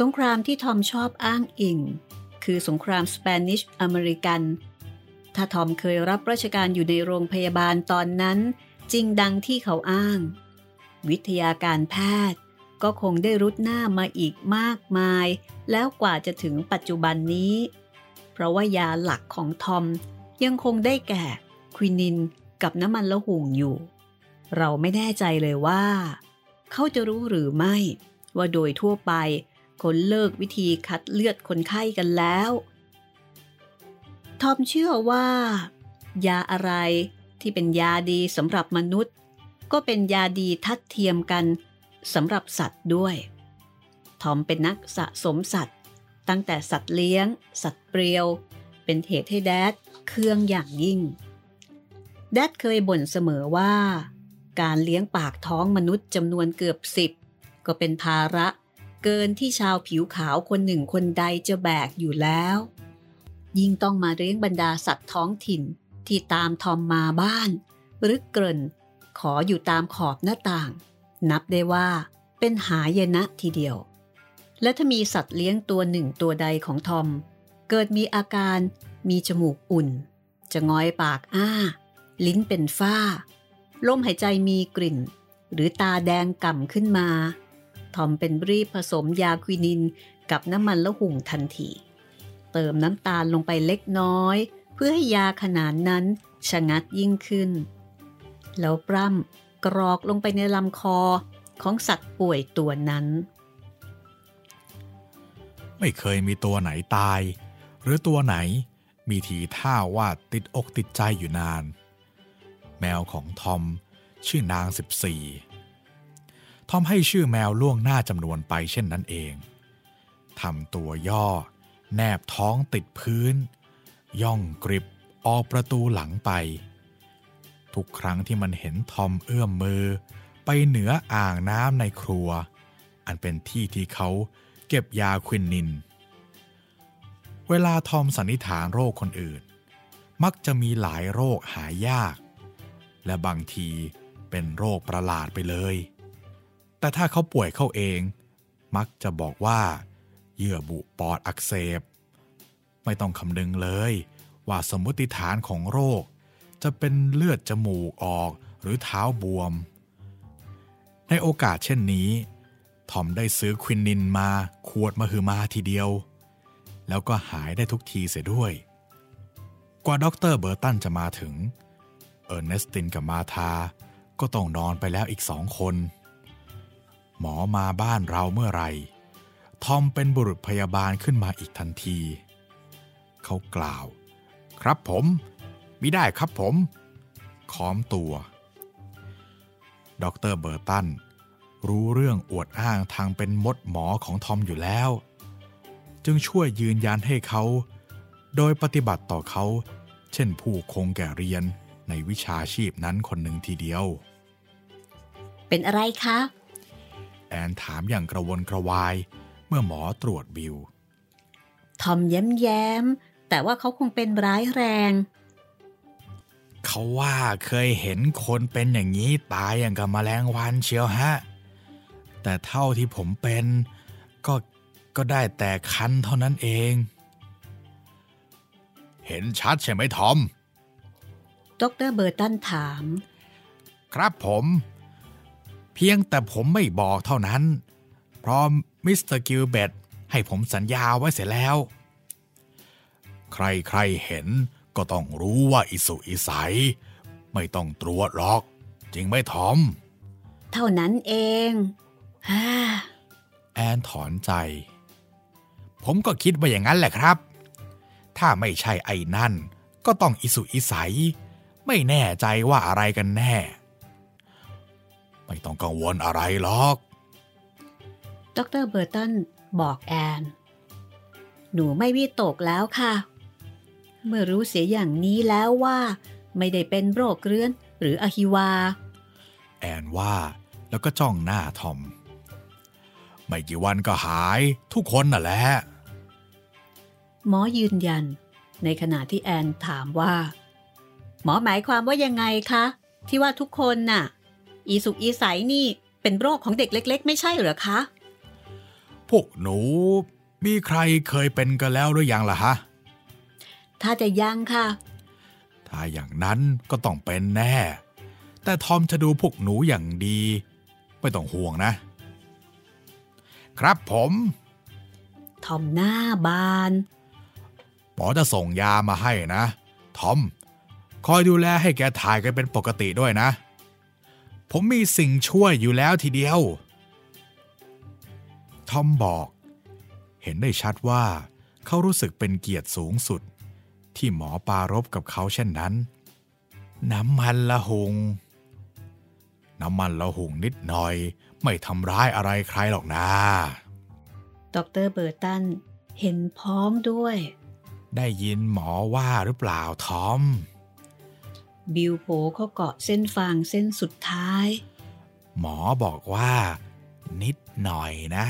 สงครามที่ทอมชอบอ้างอิงคือสงครามสเปนิชอเมริกันถ้าทอมเคยรับราชการอยู่ในโรงพยาบาลตอนนั้นจริงดังที่เขาอ้างวิทยาการแพทย์ก็คงได้รุดหน้ามาอีกมากมายแล้วกว่าจะถึงปัจจุบันนี้เพราะว่ายาหลักของทอมยังคงได้แก่ควินินกับน้ำมันละหุ่งอยู่เราไม่แน่ใจเลยว่าเขาจะรู้หรือไม่ว่าโดยทั่วไปคนเลิกวิธีคัดเลือดคนไข้กันแล้วทอมเชื่อว่ายาอะไรที่เป็นยาดีสำหรับมนุษย์ก็เป็นยาดีทัดเทียมกันสำหรับสัตว์ด้วยทอมเป็นนักสะสมสัตว์ตั้งแต่สัตว์เลี้ยงสัตว์เปรียวเป็นเหตุให้แดดเคืองอย่างยิ่งแดดเคยบ่นเสมอว่าการเลี้ยงปากท้องมนุษย์จำนวนเกือบ10ก็เป็นภาระเกินที่ชาวผิวขาวคนหนึ่งคนใดจะแบกอยู่แล้วยิ่งต้องมาเลี้ยงบรรดาสัตว์ท้องถิ่นที่ตามทอมมาบ้านหรือเกริ่น ขออยู่ตามขอบหน้าต่างนับได้ว่าเป็นหายนะทีเดียวและถ้ามีสัตว์เลี้ยงตัวหนึ่งตัวใดของทอมเกิดมีอาการมีจมูกอุ่นจะงอยปากอ้าลิ้นเป็นฝ้าลมหายใจมีกลิ่นหรือตาแดงก่ำขึ้นมาทอมเป็นรีบผสมยาควินินกับน้ำมันละหุ่งทันทีเติมน้ำตาลลงไปเล็กน้อยเพื่อให้ยาขนาดนั้นชะงัดยิ่งขึ้นแล้วปร่ำกรอกลงไปในลำคอของสัตว์ป่วยตัวนั้นไม่เคยมีตัวไหนตายหรือตัวไหนมีทีท่าว่าติดอกติดใจอยู่นานแมวของทอมชื่อนาง14ทอมให้ชื่อแมวล่วงหน้าจำนวนไปเช่นนั้นเองทำตัวย่อแนบท้องติดพื้นย่องกริบออกประตูหลังไปทุกครั้งที่มันเห็นทอมเอื้อมมือไปเหนืออ่างน้ำในครัวอันเป็นที่ที่เขาเก็บยาควินินเวลาทอมสันนิษฐานโรคคนอื่นมักจะมีหลายโรคหายากและบางทีเป็นโรคประหลาดไปเลยแต่ถ้าเขาป่วยเข้าเองมักจะบอกว่าเยื่อบุปอดอักเสบไม่ต้องคำนึงเลยว่าสมมติฐานของโรคจะเป็นเลือดจมูกออกหรือเท้าบวมในโอกาสเช่นนี้ทอมได้ซื้อควินินมาขวดมหึมาทีเดียวแล้วก็หายได้ทุกทีเสียด้วยกว่าด็อกเตอร์เบอร์ตันจะมาถึงเออร์เนสตินกับมาธาก็ต้องนอนไปแล้วอีก2 คนหมอมาบ้านเราเมื่อไหร่ทอมเป็นบุรุษพยาบาลขึ้นมาอีกทันทีเขากล่าวครับผมไม่ได้ครับผมค้อมตัวด็อกเตอร์เบอร์ตันรู้เรื่องอวดอ้างทางเป็นมดหมอของทอมอยู่แล้วจึงช่วยยืนยันให้เขาโดยปฏิบัติต่อเขาเช่นผู้คงแก่เรียนในวิชาชีพนั้นคนหนึ่งทีเดียวเป็นอะไรคะแอนถามอย่างกระวนกระวายเมื่อหมอตรวจบิวทอมแย้มๆแต่ว่าเขาคงเป็นร้ายแรงเขาว่าเคยเห็นคนเป็นอย่างนี้ตายอย่างกับแมลงวันเชียวฮะแต่เท่าที่ผมเป็นก็ได้แต่คันเท่านั้นเองเห็นชัดใช่ไหมทอมดร.เบอร์ตันถามครับผมเพียงแต่ผมไม่บอกเท่านั้นเพราะมิสเตอร์กิลเบตให้ผมสัญญาไว้เสียแล้วใครๆเห็นก็ต้องรู้ว่าอิสุอิสัยไม่ต้องตรวจหรอกจริงไหมทอมเท่านั้นเองแอนถอนใจผมก็คิดว่าอย่างนั้นแหละครับถ้าไม่ใช่ไอ้นั่นก็ต้องอิสุอิสัยไม่แน่ใจว่าอะไรกันแน่ไม่ต้องกังวลอะไรหรอกดร.เบอร์ตันบอกแอนหนูไม่วิตกแล้วค่ะเมื่อรู้เสียอย่างนี้แล้วว่าไม่ได้เป็นโรคเรื้อนหรืออหิวาแอนว่าแล้วก็จ้องหน้าทอมไม่กี่วันก็หายทุกคนน่ะแหละหมอยืนยันในขณะที่แอนถามว่าหมอหมายความว่ายังไงคะที่ว่าทุกคนน่ะอีสุกอีใสนี่เป็นโรคของเด็กเล็กๆไม่ใช่เหรอคะพวกหนูมีใครเคยเป็นกันแล้วหรือยังล่ะฮะถ้าจะยังค่ะถ้าอย่างนั้นก็ต้องเป็นแน่แต่ทอมจะดูพวกหนูอย่างดีไม่ต้องห่วงนะครับผมทอมหน้าบานหมอจะส่งยามาให้นะทอมคอยดูแลให้แกถ่ายกันเป็นปกติด้วยนะผมมีสิ่งช่วยอยู่แล้วทีเดียวทอมบอกเห็นได้ชัดว่าเขารู้สึกเป็นเกียรติสูงสุดที่หมอปารภกับเขาเช่นนั้นน้ำมันละหุงนิดหน่อยไม่ทำร้ายอะไรใครหรอกนะดร.เบอร์ตันเห็นพ้องด้วยได้ยินหมอว่าหรือเปล่าทอมบิลโผเขาเกาะเส้นฟางเส้นสุดท้ายหมอบอกว่านิดหน่อยนะ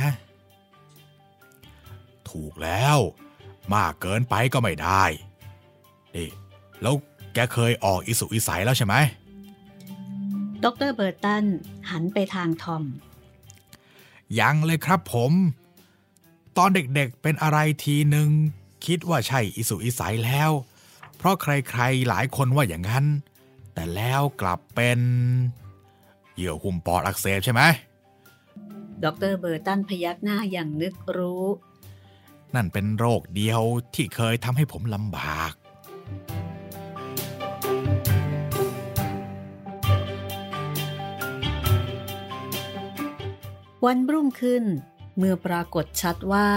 ถูกแล้วมากเกินไปก็ไม่ได้นี่แล้วแกเคยออกอิสุอิสัยแล้วใช่ไหม ดร.เบอร์ตันหันไปทางทอมยังเลยครับผมตอนเด็กๆเป็นอะไรทีหนึ่งคิดว่าใช่อิสุอิสัยแล้วเพราะใครๆหลายคนว่าอย่างนั้นแต่แล้วกลับเป็นเหยื่อหุ้มปอดอักเสบใช่ไหมดร.เบอร์ตันพยักหน้าอย่างนึกรู้นั่นเป็นโรคเดียวที่เคยทำให้ผมลำบากวันรุ่งขึ้นเมื่อปรากฏชัดว่า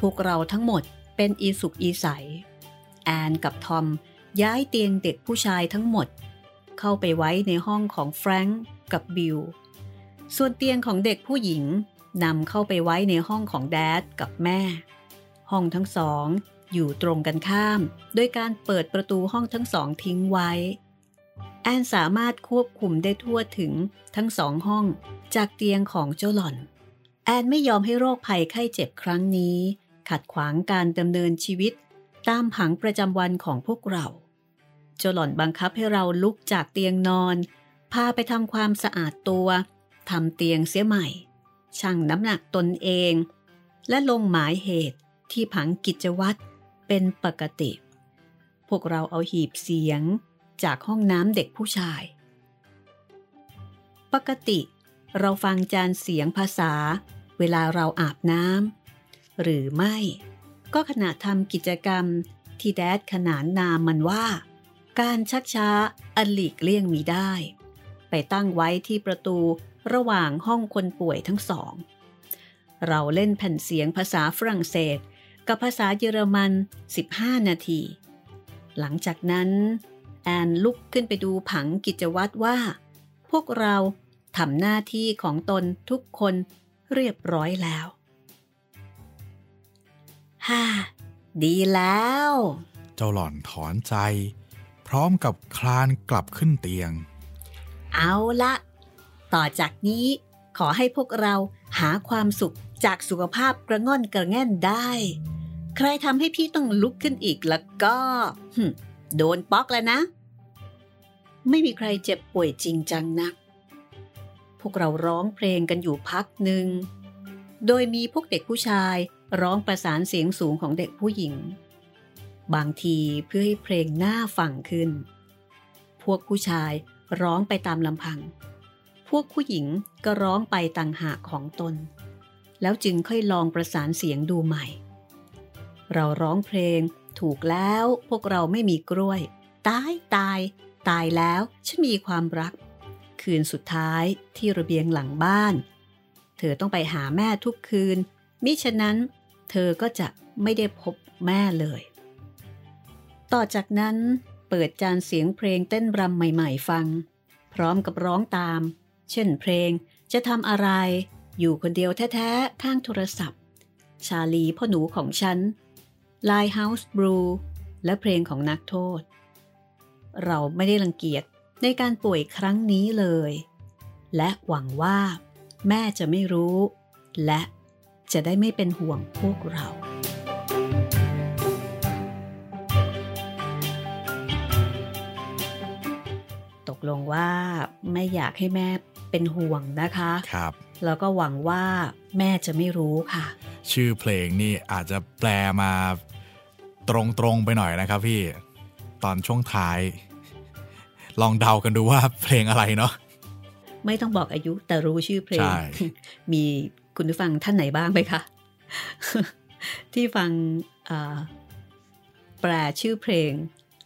พวกเราทั้งหมดเป็นอีสุกอีใสแอนกับทอมย้ายเตียงเด็กผู้ชายทั้งหมดเข้าไปไว้ในห้องของแฟรงก์กับบิลส่วนเตียงของเด็กผู้หญิงนำเข้าไปไว้ในห้องของแดดกับแม่ห้องทั้งสองอยู่ตรงกันข้ามโดยการเปิดประตูห้องทั้งสองทิ้งไว้แอนสามารถควบคุมได้ทั่วถึงทั้งสองห้องจากเตียงของเจ้าหล่อนแอนไม่ยอมให้โรคภัยไข้เจ็บครั้งนี้ขัดขวางการดำเนินชีวิตตามผังประจำวันของพวกเราเจ้าหล่อนบังคับให้เราลุกจากเตียงนอนพาไปทำความสะอาดตัวทำเตียงเสียใหม่ชั่งน้ำหนักตนเองและลงหมายเหตุที่ผังกิจวัตรเป็นปกติพวกเราเอาหีบเสียงจากห้องน้ำเด็กผู้ชายปกติเราฟังจานเสียงภาษาเวลาเราอาบน้ำหรือไม่ก็ขณะทำกิจกรรมที่แดดขนานนามมันว่าการชักช้าอันหลีกเลี่ยงมิได้ไปตั้งไว้ที่ประตูระหว่างห้องคนป่วยทั้งสองเราเล่นแผ่นเสียงภาษาฝรั่งเศสกับภาษาเยอรมัน15นาทีหลังจากนั้นแอนลุกขึ้นไปดูผังกิจวัตรว่าพวกเราทำหน้าที่ของตนทุกคนเรียบร้อยแล้วฮ่าดีแล้วเจ้าหล่อนถอนใจพร้อมกับคลานกลับขึ้นเตียงเอาละต่อจากนี้ขอให้พวกเราหาความสุขจากสุขภาพกระง่อนกระแง่นได้ใครทำให้พี่ต้องลุกขึ้นอีกแล้วก็โดนป๊อกแล้วนะไม่มีใครเจ็บป่วยจริงจังนักพวกเราร้องเพลงกันอยู่พักหนึ่งโดยมีพวกเด็กผู้ชายร้องประสานเสียงสูงของเด็กผู้หญิงบางทีเพื่อให้เพลงหน้าฟังขึ้นพวกผู้ชายร้องไปตามลำพังพวกผู้หญิงก็ร้องไปต่างหากของตนแล้วจึงค่อยลองประสานเสียงดูใหม่เราร้องเพลงถูกแล้วพวกเราไม่มีกล้วยตายแล้วฉันมีความรักคืนสุดท้ายที่ระเบียงหลังบ้านเธอต้องไปหาแม่ทุกคืนมิฉะนั้นเธอก็จะไม่ได้พบแม่เลยต่อจากนั้นเปิดจานเสียงเพลงเต้นรำใหม่ๆฟังพร้อมกับร้องตามเช่นเพลงจะทำอะไรอยู่คนเดียวแท้ๆข้างโทรศัพท์ชาลีพ่อหนูของฉัน Lighthouse Blue และเพลงของนักโทษเราไม่ได้รังเกียจในการป่วยครั้งนี้เลยและหวังว่าแม่จะไม่รู้และจะได้ไม่เป็นห่วงพวกเราตกลงว่าไม่อยากให้แม่เป็นห่วงนะคะครับแล้วก็หวังว่าแม่จะไม่รู้ค่ะชื่อเพลงนี่อาจจะแปลมาตรงๆไปหน่อยนะครับพี่ตอนช่วงท้ายลองเดากันดูว่าเพลงอะไรเนาะไม่ต้องบอกอายุแต่รู้ชื่อเพลงมีคุณผู้ฟังท่านไหนบ้างไหมคะที่ฟังแปลชื่อเพลง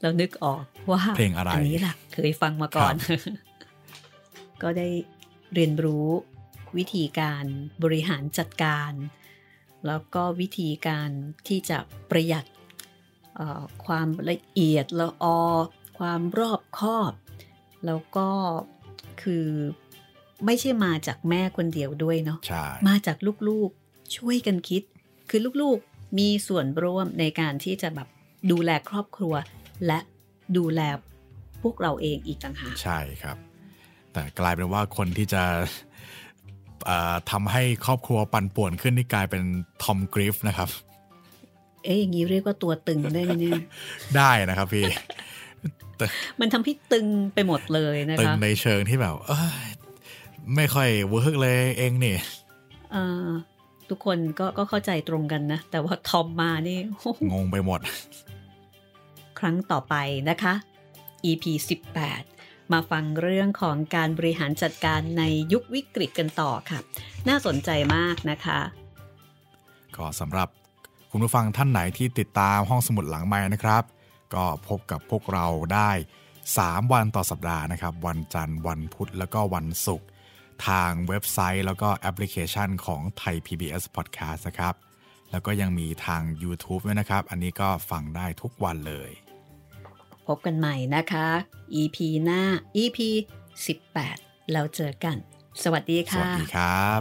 แล้วนึกออกว่าเพลงอะไรอันนี้ล่ะเคยฟังมาก่อนก็ได้เรียนรู้วิธีการบริหารจัดการแล้วก็วิธีการที่จะประหยัดความละเอียดละออความรอบคอบแล้วก็คือไม่ใช่มาจากแม่คนเดียวด้วยเนาะมาจากลูกๆช่วยกันคิดคือลูกๆมีส่วนร่วมในการที่จะแบบดูแลครอบครัวและดูแลพวกเราเองอีกต่างหากใช่ครับแต่กลายเป็นว่าคนที่จะทำให้ครอบครัวปั่นป่วนขึ้นนี่กลายเป็นทอมกริฟนะครับอย่างนี้เรียกว่าตัวตึงได้ไหมเนี่ย ได้นะครับพี่ มันทำให้ตึงไปหมดเลยนะคะตึงในเชิงที่แบบไม่ค่อยเวิร์กเลยเองนี่ทุกคนก็เข้าใจตรงกันนะแต่ว่าทอมมานี่งงไปหมดครั้งต่อไปนะคะ EP 18 มาฟังเรื่องของการบริหารจัดการในยุควิกฤตกันต่อค่ะน่าสนใจมากนะคะก็สำหรับคุณผู้ฟังท่านไหนที่ติดตามห้องสมุดหลังไมค์นะครับก็พบกับพวกเราได้3วันต่อสัปดาห์นะครับวันจันทร์วันพุธแล้วก็วันศุกร์ทางเว็บไซต์แล้วก็แอปพลิเคชันของไทย PBS Podcast นะครับแล้วก็ยังมีทาง YouTube ด้วยนะครับอันนี้ก็ฟังได้ทุกวันเลยพบกันใหม่นะคะ EP หน้า EP 18 แล้วเจอกันสวัสดีค่ะสวัสดีครับ